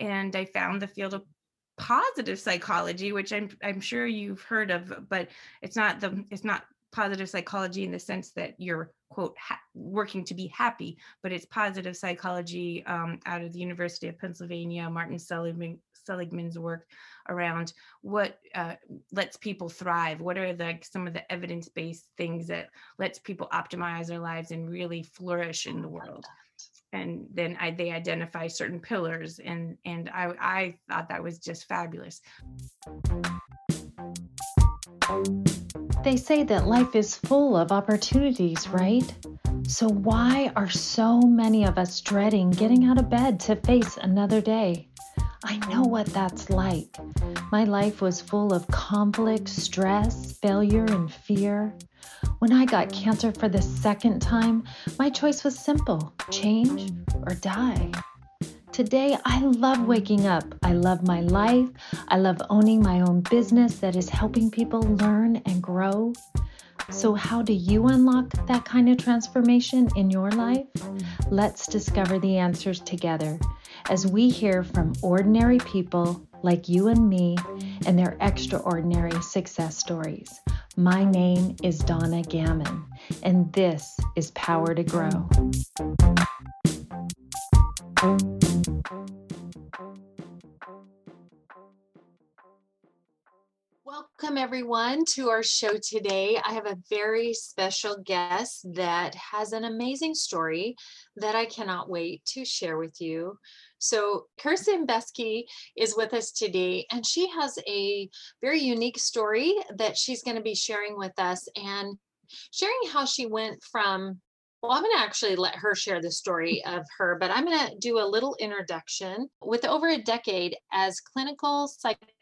and I found the field of positive psychology, which I'm sure you've heard of, but it's not positive psychology in the sense that you're, quote, working to be happy, but it's positive psychology out of the University of Pennsylvania, Martin Seligman's work around what lets people thrive. What are some of the evidence-based things that lets people optimize their lives and really flourish in the world? And then they identify certain pillars, and I thought that was just fabulous. They say that life is full of opportunities, right? So why are so many of us dreading getting out of bed to face another day? I know what that's like. My life was full of conflict, stress, failure, and fear. When I got cancer for the second time, my choice was simple: change or die. Today, I love waking up. I love my life. I love owning my own business that is helping people learn and grow. So how do you unlock that kind of transformation in your life? Let's discover the answers together as we hear from ordinary people like you and me and their extraordinary success stories. My name is Donna Gammon, and this is Power to Grow. Welcome everyone to our show today. I have a very special guest that has an amazing story that I cannot wait to share with you. So Kirsten Beske is with us today, and she has a very unique story that she's going to be sharing with us and sharing how she went from, well, I'm going to actually let her share the story of her, but I'm going to do a little introduction. With over a decade as clinical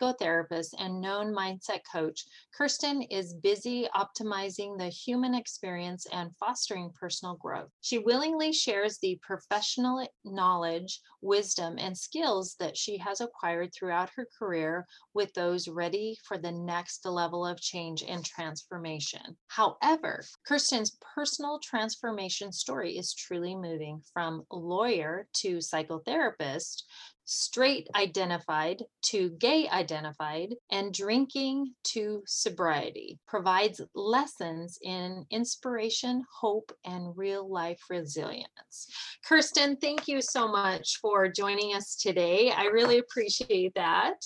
psychotherapist and known mindset coach, Kirsten is busy optimizing the human experience and fostering personal growth. She willingly shares the professional knowledge, wisdom, and skills that she has acquired throughout her career with those ready for the next level of change and transformation. However, Kirsten's personal transformation story is truly moving from lawyer to psychotherapist, straight identified to gay identified, and drinking to sobriety, provides lessons in inspiration, hope, and real life resilience. Kirsten, thank you so much for joining us today. I really appreciate that.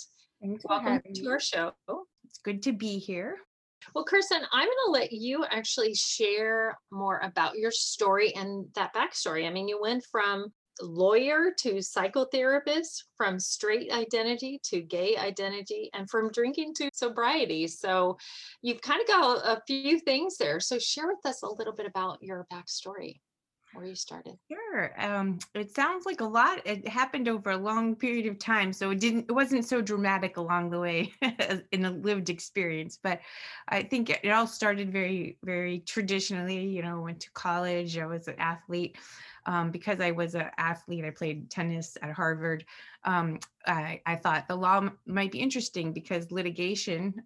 Welcome to our show. It's good to be here. Well, Kirsten, I'm going to let you actually share more about your story and that backstory. I mean, you went from lawyer to psychotherapist, from straight identity to gay identity, and from drinking to sobriety. So you've kind of got a few things there. So share with us a little bit about your backstory, where you started. Sure. It sounds like a lot. It happened over a long period of time, so it wasn't so dramatic along the way in a lived experience. But I think it all started very, very traditionally. You know, went to college. I was an athlete. Because I was an athlete, I played tennis at Harvard. I thought the law might be interesting because litigation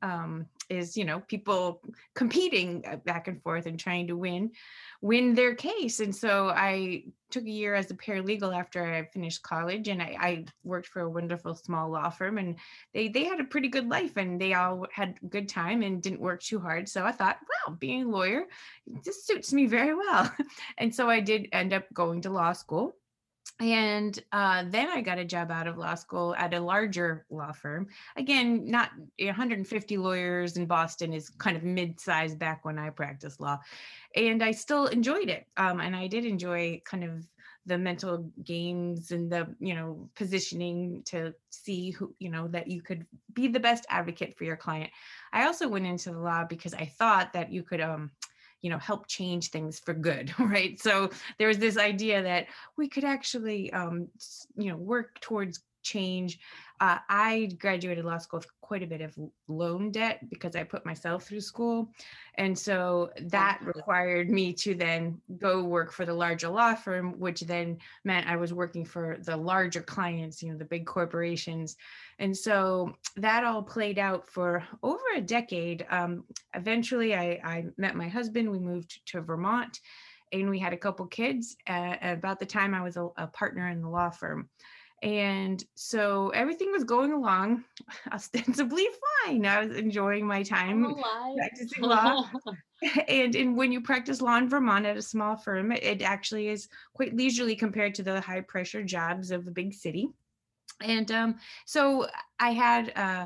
is, you know, people competing back and forth and trying to win their case. And so I took a year as a paralegal after I finished college, and I worked for a wonderful small law firm, and they had a pretty good life, and they all had a good time and didn't work too hard. So I thought, wow, being a lawyer, this suits me very well. And so I did end up going to law school. And then I got a job out of law school at a larger law firm. Again, not 150 lawyers in Boston is kind of mid-sized back when I practiced law. And I still enjoyed it. And I did enjoy kind of the mental games and the, you know, positioning to see who, you know, that you could be the best advocate for your client. I also went into the law because I thought that you could, you know, help change things for good, right? So there was this idea that we could actually, you know, work towards change. I graduated law school with quite a bit of loan debt because I put myself through school. And so that required me to then go work for the larger law firm, which then meant I was working for the larger clients, you know, the big corporations. And so that all played out for over a decade. Eventually I met my husband. We moved to Vermont, and we had a couple kids about the time I was a partner in the law firm. And so everything was going along ostensibly fine. I was enjoying my time practicing law. And when you practice law in Vermont at a small firm, it actually is quite leisurely compared to the high pressure jobs of a big city. And so I had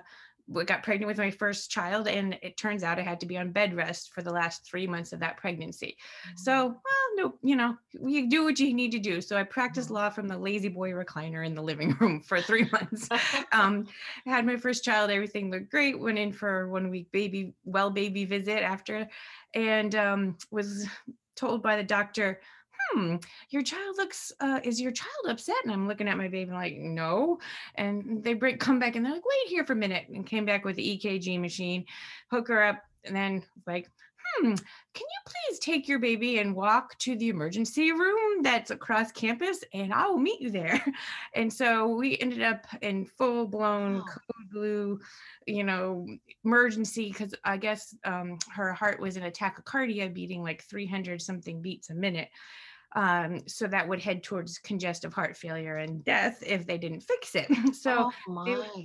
got pregnant with my first child, and it turns out I had to be on bed rest for the last 3 months of that pregnancy. So, well, no, you know, you do what you need to do. So I practiced law from the lazy boy recliner in the living room for 3 months. I had my first child, everything looked great, went in for a 1 week baby visit after, and was told by the doctor, your child looks, is your child upset? And I'm looking at my baby like, no. And they come back and they're like, wait here for a minute, and came back with the EKG machine, hook her up. And then like, can you please take your baby and walk to the emergency room that's across campus, and I will meet you there. And so we ended up in full blown code blue, you know, emergency, because I guess her heart was in a tachycardia, beating like 300 something beats a minute. So that would head towards congestive heart failure and death if they didn't fix it. So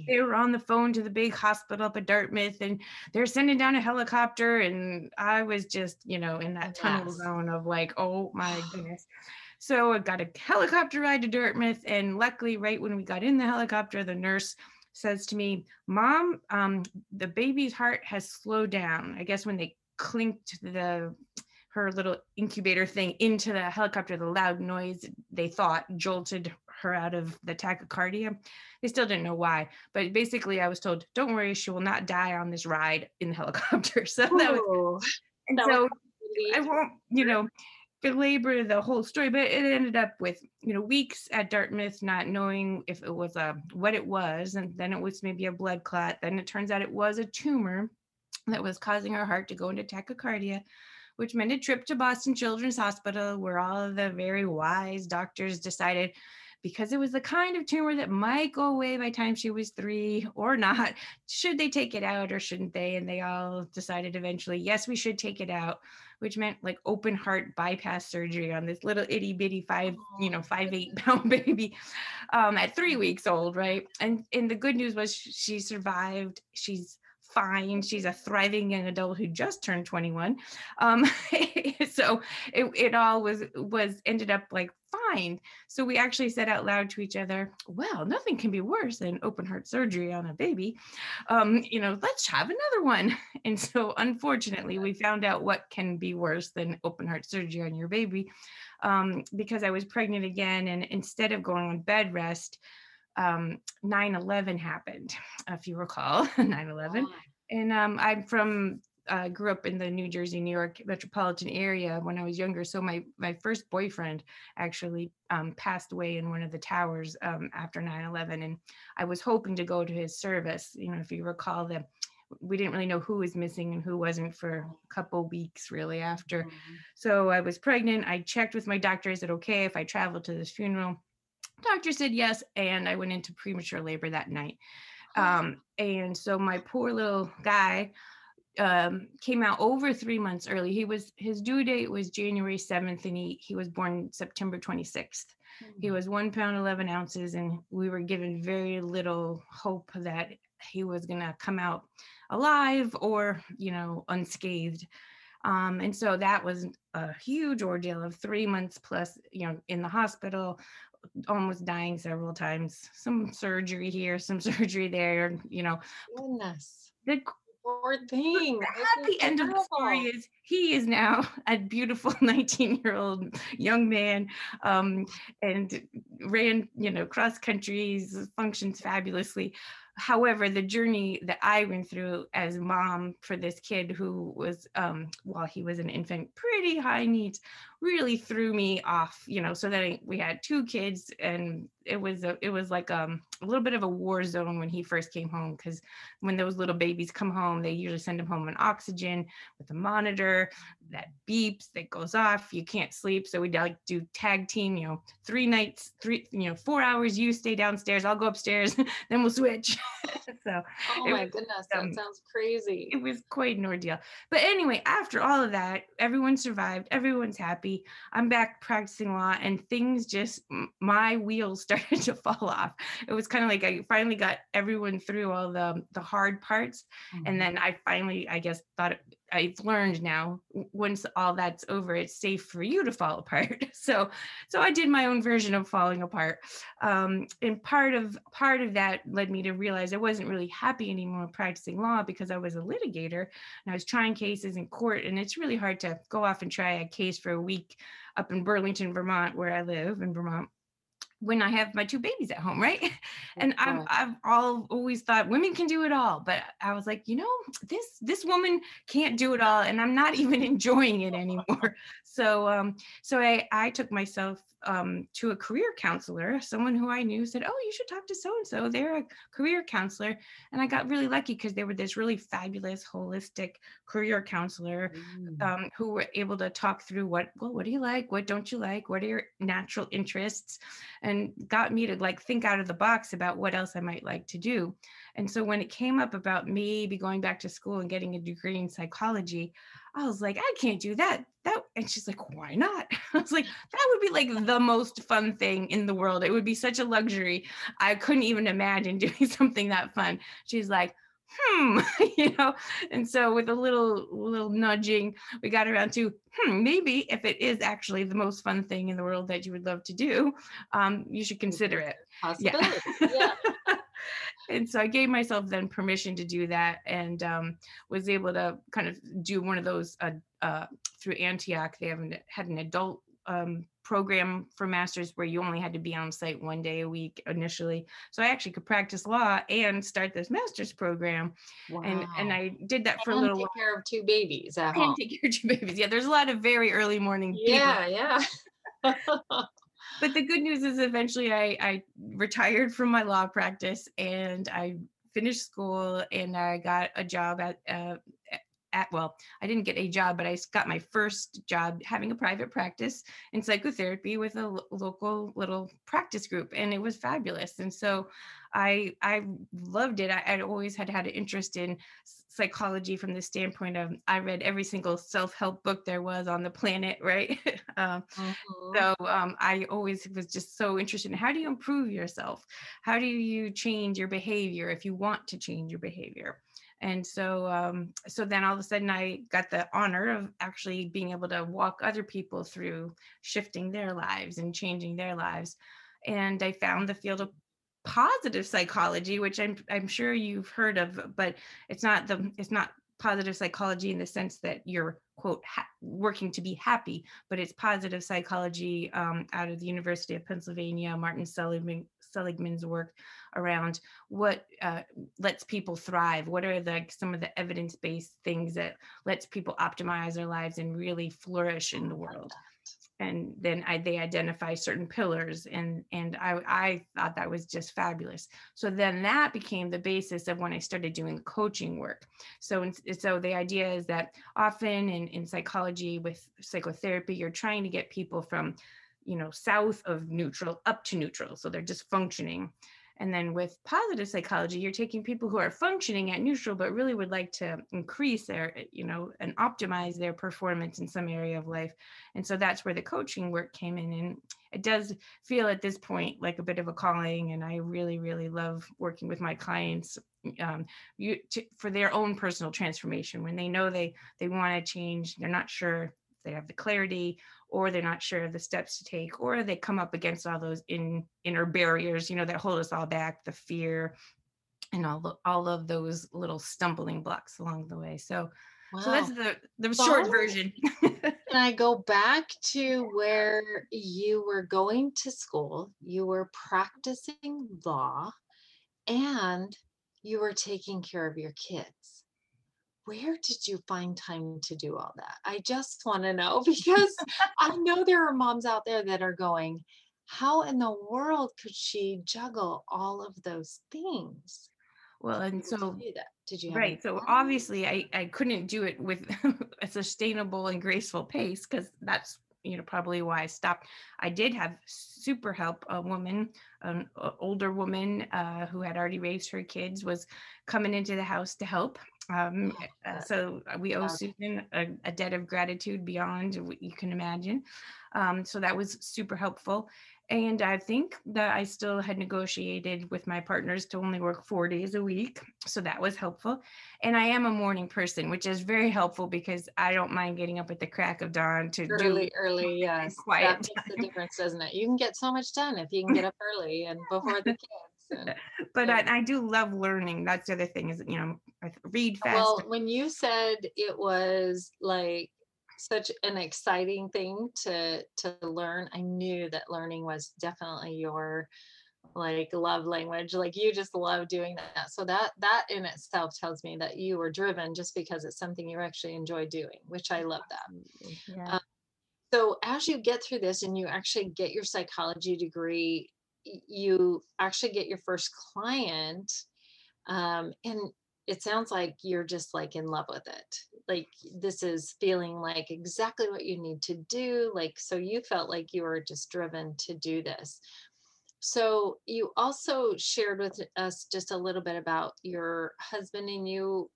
they were on the phone to the big hospital up at Dartmouth, and they're sending down a helicopter. And I was just, you know, in that tunnel zone of like, oh my goodness. So I got a helicopter ride to Dartmouth. And luckily, right when we got in the helicopter, the nurse says to me, Mom, the baby's heart has slowed down. I guess when they clinked her little incubator thing into the helicopter, the loud noise, they thought, jolted her out of the tachycardia. They still didn't know why, but basically I was told, don't worry, she will not die on this ride in the helicopter. So that was, and that so I won't, you know, belabor the whole story, but it ended up with, you know, weeks at Dartmouth, not knowing if it was what it was. And then it was maybe a blood clot. Then it turns out it was a tumor that was causing her heart to go into tachycardia, which meant a trip to Boston Children's Hospital, where all of the very wise doctors decided, because it was the kind of tumor that might go away by the time she was 3 or not, should they take it out or shouldn't they? And they all decided eventually, yes, we should take it out, which meant like open heart bypass surgery on this little itty bitty 5'8" baby at 3 weeks old, right? And the good news was she survived. She's fine. She's a thriving young adult who just turned 21. So it all was ended up like fine. So we actually said out loud to each other, well, nothing can be worse than open heart surgery on a baby. You know, let's have another one. And so unfortunately, we found out what can be worse than open heart surgery on your baby, because I was pregnant again. And instead of going on bed rest, 9/11 happened, if you recall, 9/11. And grew up in the New Jersey, New York metropolitan area when I was younger. So my first boyfriend actually passed away in one of the towers after 9/11. And I was hoping to go to his service. You know, if you recall that we didn't really know who was missing and who wasn't for a couple weeks really after. So I was pregnant. I checked with my doctor, is it okay if I travel to this funeral? Doctor said yes, and I went into premature labor that night. And so my poor little guy came out over 3 months early. His due date was January 7th, and he was born September 26th. He was 1 pound, 11 ounces, and we were given very little hope that he was going to come out alive or, you know, unscathed. And so that was a huge ordeal of 3 months plus, you know, in the hospital, almost dying several times, some surgery here, some surgery there, you know. Goodness. The poor thing. The happy end of the story is he is now a beautiful 19-year-old young man, and ran, you know, cross countries, functions fabulously. However, the journey that I went through as mom for this kid who was, while he was an infant, pretty high needs, really threw me off, you know, so that we had 2 kids, and it was like a little bit of a war zone when he first came home, because when those little babies come home, they usually send them home on oxygen with a monitor that beeps, that goes off, you can't sleep. So we'd like do tag team, you know, 3 nights, 4 hours, you stay downstairs, I'll go upstairs, then we'll switch. So, oh my goodness, that sounds crazy. It was quite an ordeal. But anyway, after all of that, everyone survived. Everyone's happy. I'm back practicing law, and things just, my wheels started to fall off. It was kind of like I finally got everyone through all the hard parts. Mm-hmm. And then I finally, I guess, thought I've learned now, once all that's over, it's safe for you to fall apart. So I did my own version of falling apart. And part of that led me to realize I wasn't really happy anymore practicing law, because I was a litigator and I was trying cases in court. And it's really hard to go off and try a case for a week up in Burlington, Vermont, where I live in Vermont, when I have my two babies at home, right? And I've always thought women can do it all, but I was like, you know, this woman can't do it all, and I'm not even enjoying it anymore. So I took myself to a career counselor. Someone who I knew said, oh, you should talk to so-and-so, they're a career counselor. And I got really lucky because they were this really fabulous, holistic career counselor who were able to talk through what do you like? What don't you like? What are your natural interests? And got me to like think out of the box about what else I might like to do. And so when it came up about maybe going back to school and getting a degree in psychology, I was like, I can't do that. And she's like, why not? I was like, that would be like the most fun thing in the world. It would be such a luxury. I couldn't even imagine doing something that fun. She's like, you know, and so with a little nudging, we got around to, maybe if it is actually the most fun thing in the world that you would love to do, you should consider it. Yeah. Yeah. And so I gave myself then permission to do that, and was able to kind of do one of those through Antioch. They had an adult program for masters where you only had to be on site one day a week initially. So I actually could practice law and start this master's program. Wow. And I did that for a little while. Care of two babies at home. Take care of two babies. Yeah, there's a lot of very early morning. Yeah, people. Yeah. But the good news is eventually I retired from my law practice, and I finished school, and I got a job I didn't get a job, but I got my first job having a private practice in psychotherapy with a local little practice group. And it was fabulous. And so I loved it. I'd always had an interest in psychology from the standpoint of, I read every single self-help book there was on the planet, right? So I always was just so interested in, how do you improve yourself? How do you change your behavior if you want to change your behavior? And so then all of a sudden I got the honor of actually being able to walk other people through shifting their lives and changing their lives. And I found the field of positive psychology, which I'm sure you've heard of, but it's not positive psychology in the sense that you're, quote, working to be happy, but it's positive psychology out of the University of Pennsylvania, Martin Seligman's work around what lets people thrive. What are some of the evidence-based things that lets people optimize their lives and really flourish in the world? And then they identify certain pillars, and I thought that was just fabulous. So then that became the basis of when I started doing coaching work. So the idea is that often in psychology with psychotherapy, you're trying to get people from, you know, south of neutral up to neutral, so they're just functioning. And then with positive psychology, you're taking people who are functioning at neutral, but really would like to increase their, you know, and optimize their performance in some area of life. And so that's where the coaching work came in. And it does feel at this point like a bit of a calling. And I really, really love working with my clients for their own personal transformation. When they know they want to change, they're not sure they have the clarity, or they're not sure of the steps to take, or they come up against all those inner barriers, you know, that hold us all back, the fear and all of those little stumbling blocks along the way. So, wow. So that's the short version. Can I go back to where you were going to school, you were practicing law, and you were taking care of your kids? Where did you find time to do all that? I just want to know, because I know there are moms out there that are going, how in the world could she juggle all of those things? Well, and so did you? Right. So obviously I couldn't do it with a sustainable and graceful pace, because that's you know, probably why I stopped. I did have super help. A woman, an older woman who had already raised her kids, was coming into the house to help. So we owe Susan a debt of gratitude beyond what you can imagine. So that was super helpful. And I think that I still had negotiated with my partners to only work 4 days a week. So that was helpful. And I am a morning person, which is very helpful because I don't mind getting up at the crack of dawn to early. Yes. Quiet. That makes the difference, doesn't it? You can get so much done if you can get up early and before the kids. But yeah. I do love learning. That's the other thing is, you know, I read fast. Well, when you said it was like such an exciting thing to learn, I knew that learning was definitely your like love language. Like you just love doing that. So that in itself tells me that you were driven just because it's something you actually enjoy doing, which I love that. Yeah. So as you get through this and you actually get your psychology degree, you actually get your first client, and it sounds like you're just like in love with it. Like this is feeling like exactly what you need to do. Like, so you felt like you were just driven to do this. So you also shared with us just a little bit about your husband and you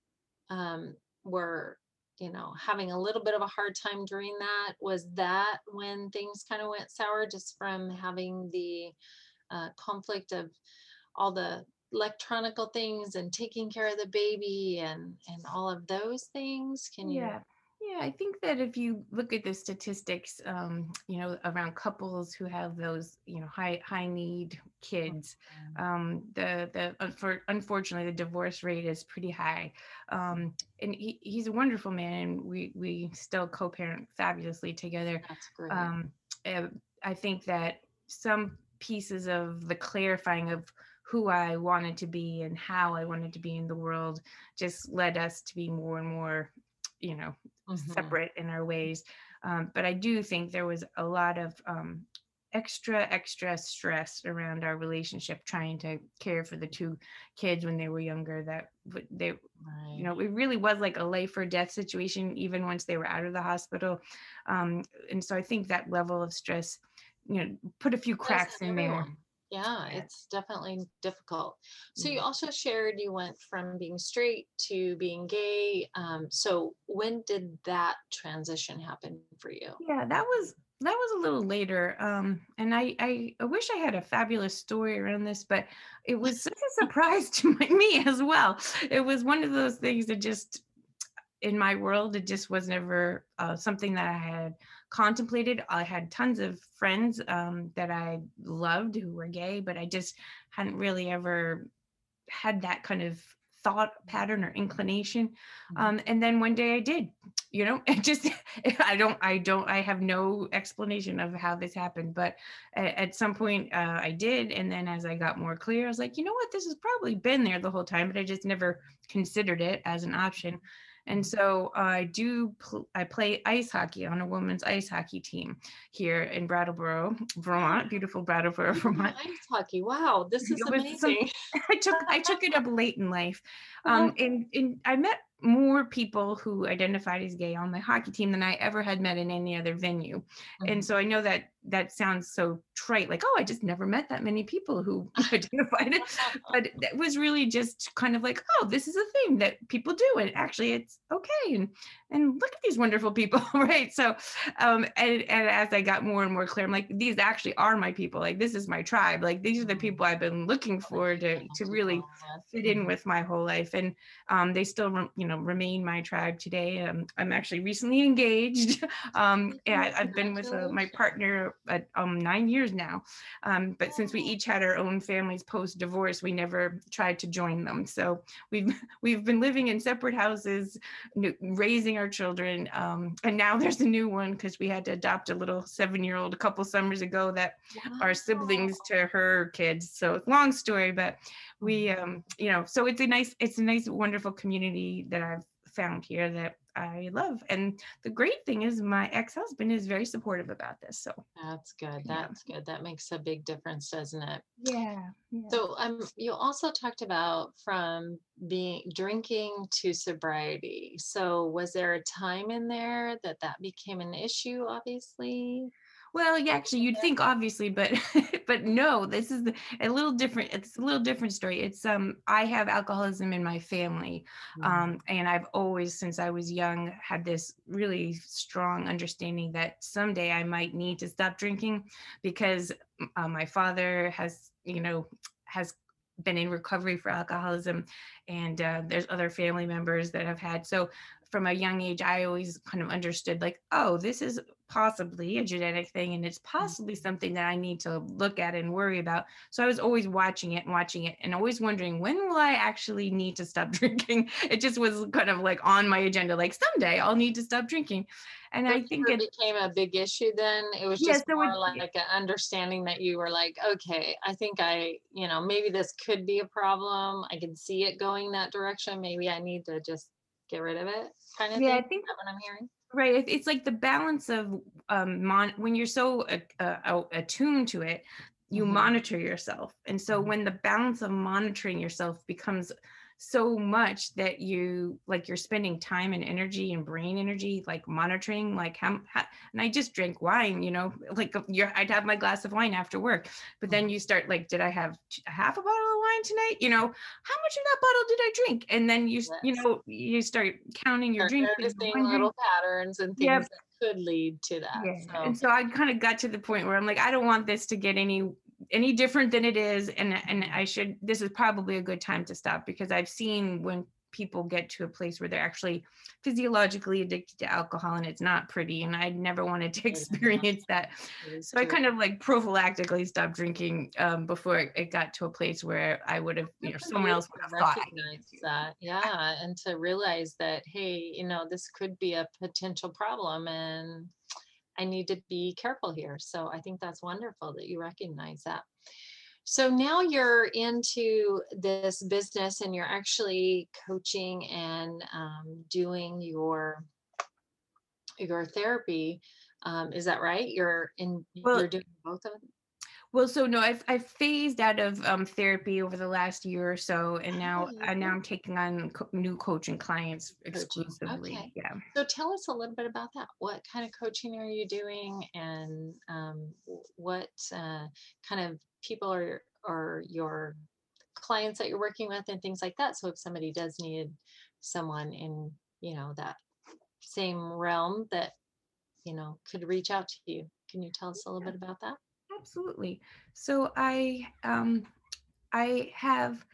were, you know, having a little bit of a hard time during that. Was that when things kind of went sour, just from having the conflict of all the electronical things and taking care of the baby and all of those things? Can you? Yeah, I think that if you look at the statistics, you know, around couples who have those, you know, high need kids, unfortunately the divorce rate is pretty high. And he's a wonderful man, and we still co-parent fabulously together. That's great. I think that some pieces of the clarifying of who I wanted to be and how I wanted to be in the world just led us to be more and more, you know, separate in our ways. But I do think there was a lot of extra stress around our relationship, trying to care for the two kids when they were younger, that they, you know, it really was like a life or death situation, even once they were out of the hospital. And so I think that level of stress, you know, put a few cracks in there. Yeah, it's definitely difficult. So you also shared you went from being straight to being gay. So when did that transition happen for you? Yeah, that was a little later. And I wish I had a fabulous story around this, but it was such a surprise to me as well. It was one of those things that just, in my world, it just was never something that I had contemplated. I had tons of friends that I loved who were gay, but I just hadn't really ever had that kind of thought pattern or inclination. And then one day I did, you know, it just, I have no explanation of how this happened, but at some point I did. And then as I got more clear, I was like, you know what, this has probably been there the whole time, but I just never considered it as an option. And so I play ice hockey on a women's ice hockey team here in Brattleboro, Vermont, beautiful Brattleboro, Vermont. Ice hockey, wow, this is amazing. I took it up late in life. And I met more people who identified as gay on my hockey team than I ever had met in any other venue. And so I know that sounds so trite, like, oh, I just never met that many people who identified it, but that was really just kind of like, oh, this is a thing that people do, and actually it's okay, and look at these wonderful people, right? So and as I got more and more clear, I'm like, these actually are my people, like this is my tribe, like these are the people I've been looking for to really fit in with my whole life. And they still, you know, remain my tribe today. I'm actually recently engaged. I've been with my partner at 9 years now. But since we each had our own families post-divorce, we never tried to join them. So we've been living in separate houses, raising our children. And now there's a new one because we had to adopt a little 7-year-old a couple summers ago that are siblings to her kids. So it's a long story, but we, you know, so it's a nice, wonderful community that I've found here that I love. And the great thing is my ex-husband is very supportive about this. So that's good. That's good. That makes a big difference, doesn't it? Yeah. So you also talked about from drinking to sobriety. So was there a time in there that became an issue, obviously? Well, yeah, actually, you'd think obviously, but no, this is a little different. It's a little different story. It's I have alcoholism in my family, and I've always, since I was young, had this really strong understanding that someday I might need to stop drinking because my father has been in recovery for alcoholism, and there's other family members that have had. So from a young age, I always kind of understood like, oh, this is possibly a genetic thing, and it's possibly something that I need to look at and worry about. So I was always watching it and always wondering, when will I actually need to stop drinking? It just was kind of like on my agenda, like someday I'll need to stop drinking. And I think it became a big issue then. It was just more like an understanding that you were like, okay, I think maybe this could be a problem. I can see it going that direction. Maybe I need to just get rid of it kind of thing. I think that's what I'm hearing. Right. It's like the balance of when you're so attuned to it, you monitor yourself. And so when the balance of monitoring yourself becomes so much that you're spending time and energy and brain energy, like monitoring, like how, and I just drank wine, like I'd have my glass of wine after work, but then you start like, did I have a half a bottle of wine tonight? How much of that bottle did I drink? And then you start counting your drinks, noticing little patterns and things that could lead to that. Yeah. So. And so I kind of got to the point where I'm like, I don't want this to get any different than it is. And this is probably a good time to stop, because I've seen when people get to a place where they're actually physiologically addicted to alcohol, and it's not pretty. And I never wanted to experience that. So I kind of like prophylactically stopped drinking before it got to a place where I would have, someone else would have thought. That. Yeah. And to realize that, hey, this could be a potential problem and I need to be careful here. So I think that's wonderful that you recognize that. So now you're into this business and you're actually coaching and doing your therapy. Is that right? You're doing both of them? Well, so no, I've phased out of therapy over the last year or so, and now I'm taking on new coaching clients exclusively. Okay. Yeah. So tell us a little bit about that. What kind of coaching are you doing, and what kind of people are your clients that you're working with, and things like that? So if somebody does need someone in that same realm that could reach out to you, can you tell us a little bit about that? Absolutely. So I have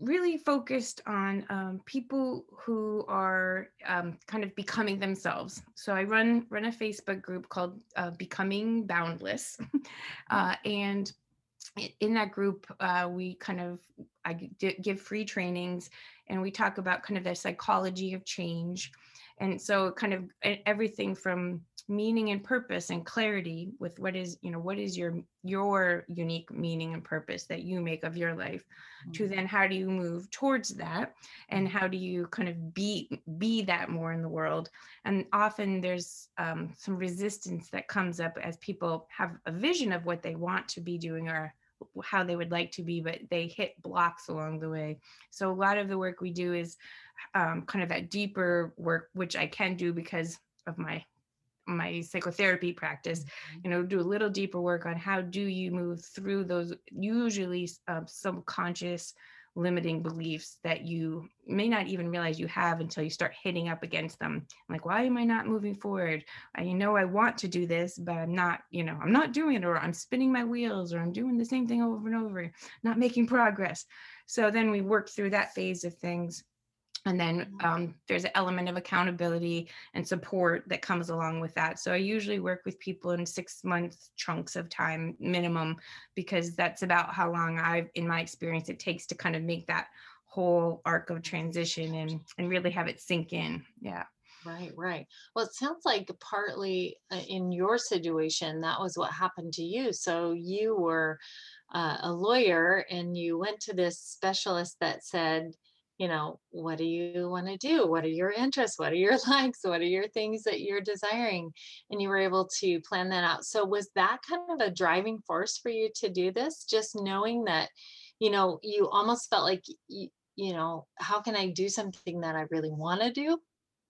really focused on people who are kind of becoming themselves. So I run a Facebook group called Becoming Boundless, and in that group, I give free trainings, and we talk about kind of the psychology of change. And so kind of everything from meaning and purpose and clarity with what is your unique meaning and purpose that you make of your life, to then how do you move towards that, and how do you kind of be that more in the world. And often there's some resistance that comes up as people have a vision of what they want to be doing or how they would like to be, but they hit blocks along the way. So a lot of the work we do is kind of that deeper work, which I can do because of my psychotherapy practice, do a little deeper work on how do you move through those usually subconscious limiting beliefs that you may not even realize you have until you start hitting up against them. Like, why am I not moving forward? I want to do this, but I'm not doing it, or I'm spinning my wheels, or I'm doing the same thing over and over, not making progress. So then we work through that phase of things. And then there's an element of accountability and support that comes along with that. So I usually work with people in 6-month chunks of time minimum, because that's about how long in my experience, it takes to kind of make that whole arc of transition and really have it sink in. Yeah. Right. Well, it sounds like partly in your situation, that was what happened to you. So you were a lawyer, and you went to this specialist that said, you know, what do you want to do? What are your interests? What are your likes? What are your things that you're desiring? And you were able to plan that out. So was that kind of a driving force for you to do this? Just knowing that, you know, you almost felt like, you know, how can I do something that I really want to do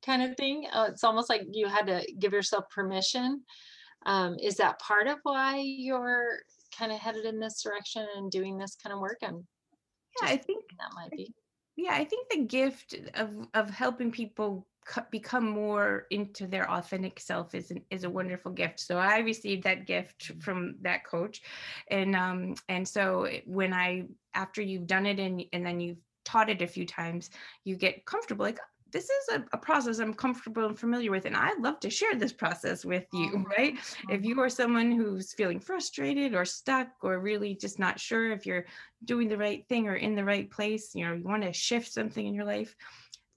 kind of thing? It's almost like you had to give yourself permission. Is that part of why you're kind of headed in this direction and doing this kind of work? Yeah, I think that might be. Yeah, I think the gift of helping people become more into their authentic self is a wonderful gift. So I received that gift from that coach, and so when after you've done it and then you've taught it a few times, you get comfortable. Like, this is a process I'm comfortable and familiar with, and I'd love to share this process with you, right? If you are someone who's feeling frustrated or stuck or really just not sure if you're doing the right thing or in the right place, you know, you want to shift something in your life,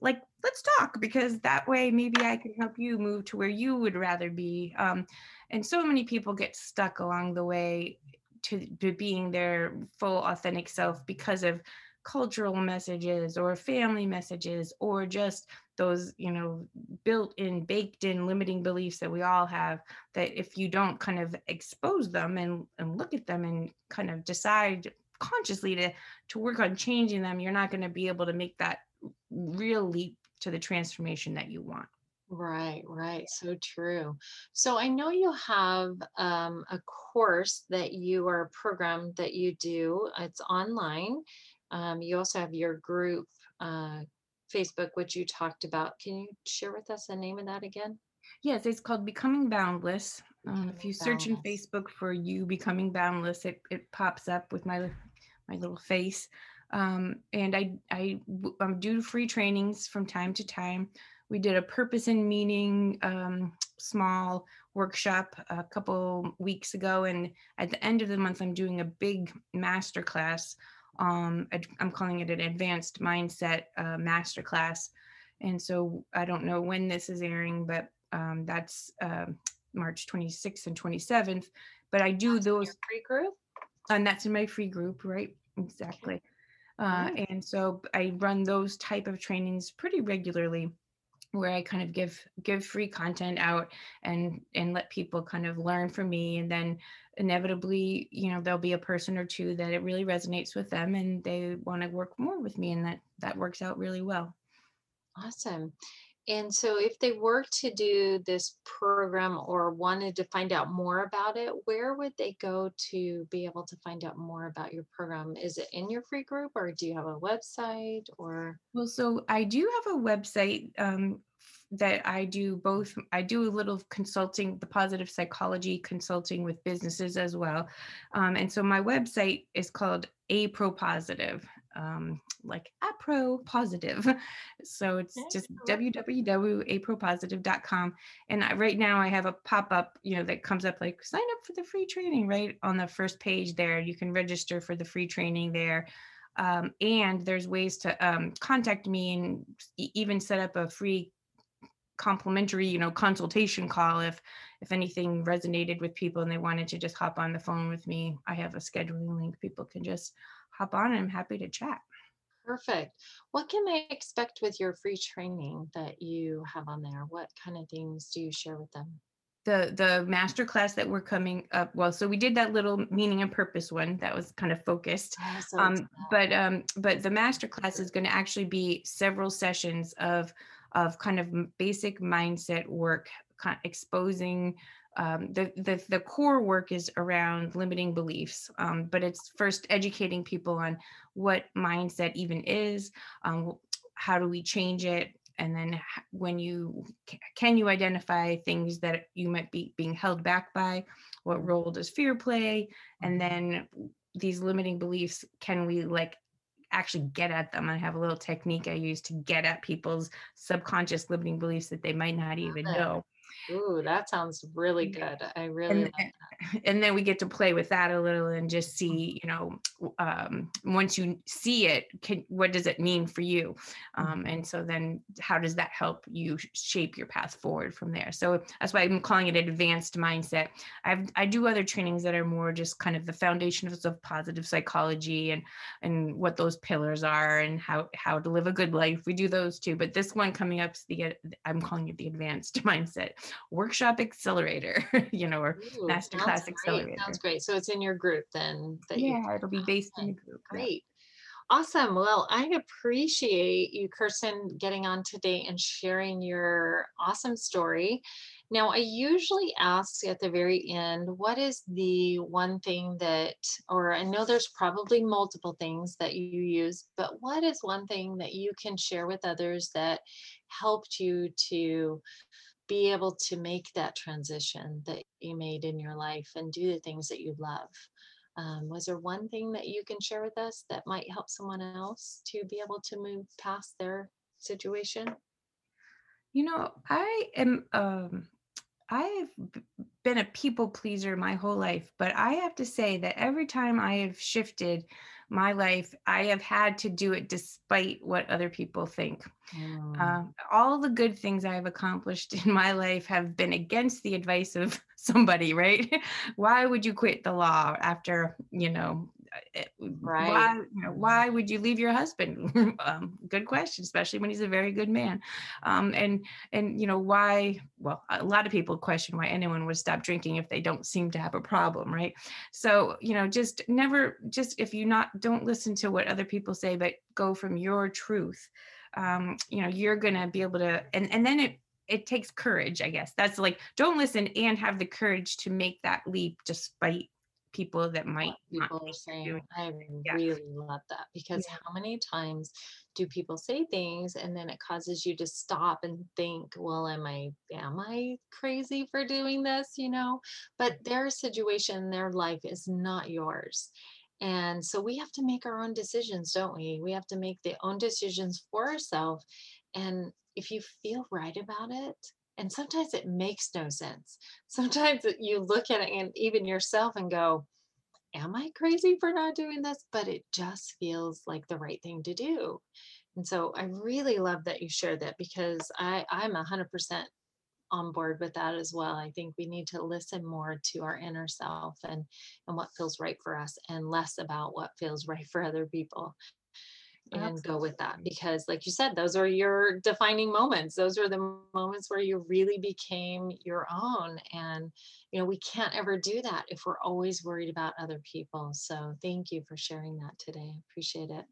like, let's talk, because that way maybe I can help you move to where you would rather be. And so many people get stuck along the way to being their full authentic self because of cultural messages or family messages or just those, you know, built in, baked in limiting beliefs that we all have, that if you don't kind of expose them and look at them and kind of decide consciously to work on changing them, you're not going to be able to make that real leap to the transformation that you want. Right. So true. So I know you have a course that you are a program that you do. It's online. You also have your group, Facebook, which you talked about. Can you share with us the name of that again? Yes, it's called Becoming Boundless. If you search in Facebook for you Becoming Boundless, it pops up with my little face. And I do free trainings from time to time. We did a purpose and meaning small workshop a couple weeks ago. And at the end of the month, I'm doing a big masterclass. I'm calling it an advanced mindset masterclass. And so I don't know when this is airing, but that's March 26th and 27th. But I do those free group, and that's in my free group, right? Exactly. Okay. And so I run those type of trainings pretty regularly, where I kind of give free content out and let people kind of learn from me. And then inevitably, you know, there'll be a person or two that it really resonates with them and they want to work more with me, and that works out really well. Awesome. And so if they were to do this program or wanted to find out more about it, where would they go to be able to find out more about your program? Is it in your free group, or do you have a website? Or? Well, so I do have a website that I do both. I do a little consulting, the positive psychology consulting with businesses as well. And so my website is called Apropositive. Like Apropositive. So it's just www.apropositive.com. And right now I have a pop-up, you know, that comes up like, sign up for the free training, right? On the first page there, you can register for the free training there. And there's ways to contact me and even set up a free complimentary, you know, consultation call if anything resonated with people and they wanted to just hop on the phone with me. I have a scheduling link. People can just hop on, and I'm happy to chat. Perfect. What can they expect with your free training that you have on there? What kind of things do you share with them? The masterclass that we're coming up. Well, so we did that little meaning and purpose one that was kind of focused. But the masterclass is going to actually be several sessions of kind of basic mindset work, kind of exposing. The core work is around limiting beliefs, but it's first educating people on what mindset even is, how do we change it, and then when can you identify things that you might be being held back by, what role does fear play, and then these limiting beliefs, can we like actually get at them? I have a little technique I use to get at people's subconscious limiting beliefs that they might not even know. Ooh, that sounds really good. I really love that. And then we get to play with that a little and just see, you know, once you see it, what does it mean for you? And so then how does that help you shape your path forward from there? So that's why I'm calling it advanced mindset. I do other trainings that are more just kind of the foundations of positive psychology and what those pillars are and how to live a good life. We do those too, but this one coming up is I'm calling it the advanced mindset workshop accelerator, you know, or masterclass accelerator. Sounds great. So it's in your group then? Yeah, it'll be based in the group. Great. Yeah. Awesome. Well, I appreciate you, Kirsten, getting on today and sharing your awesome story. Now, I usually ask at the very end, what is the one thing or I know there's probably multiple things that you use, but what is one thing that you can share with others that helped you to be able to make that transition that you made in your life and do the things that you love? Was there one thing that you can share with us that might help someone else to be able to move past their situation? You know, I've been a people pleaser my whole life, but I have to say that every time I have shifted my life, I have had to do it despite what other people think. All the good things I've accomplished in my life have been against the advice of somebody, right? Why would you quit the law after, you know, right? Why would you leave your husband? Good question, especially when he's a very good man. And you know, why? Well, a lot of people question why anyone would stop drinking if they don't seem to have a problem, right? So, you know, if you don't listen to what other people say, but go from your truth, you know, you're going to be able to, and then it takes courage, I guess. That's like, don't listen and have the courage to make that leap despite people that might not be saying. I really love that, because how many times do people say things and then it causes you to stop and think, well, am I crazy for doing this, you know? But their situation, their life is not yours. And so we have to make our own decisions, don't we? We have to make the own decisions for ourselves. And if you feel right about it, and sometimes it makes no sense. Sometimes you look at it and even yourself and go, am I crazy for not doing this? But it just feels like the right thing to do. And so I really love that you shared that, because I'm 100% on board with that as well. I think we need to listen more to our inner self and what feels right for us, and less about what feels right for other people. And Absolutely. Go with that, because like you said, those are your defining moments. Those are the moments where you really became your own. And, you know, we can't ever do that if we're always worried about other people. So thank you for sharing that today. Appreciate it.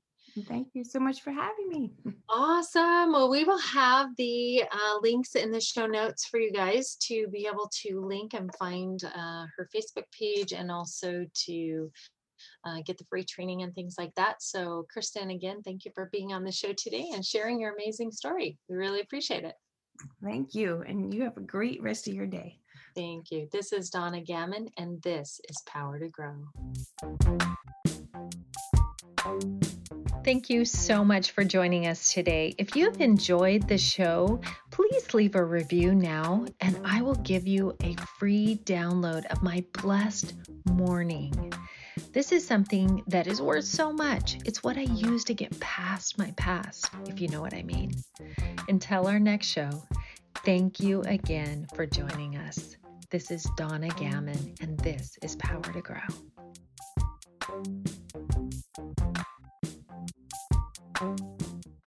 Thank you so much for having me. Awesome. Well, we will have the links in the show notes for you guys to be able to link and find her Facebook page, and also to get the free training and things like that. So Kirsten, again, thank you for being on the show today and sharing your amazing story. We really appreciate it. Thank you. And you have a great rest of your day. Thank you. This is Donna Gammon, and this is Power to Grow. Thank you so much for joining us today. If you've enjoyed the show, please leave a review now, and I will give you a free download of my blessed morning. This is something that is worth so much. It's what I use to get past my past, if you know what I mean. Until our next show, thank you again for joining us. This is Donna Gammon, and this is Power to Grow.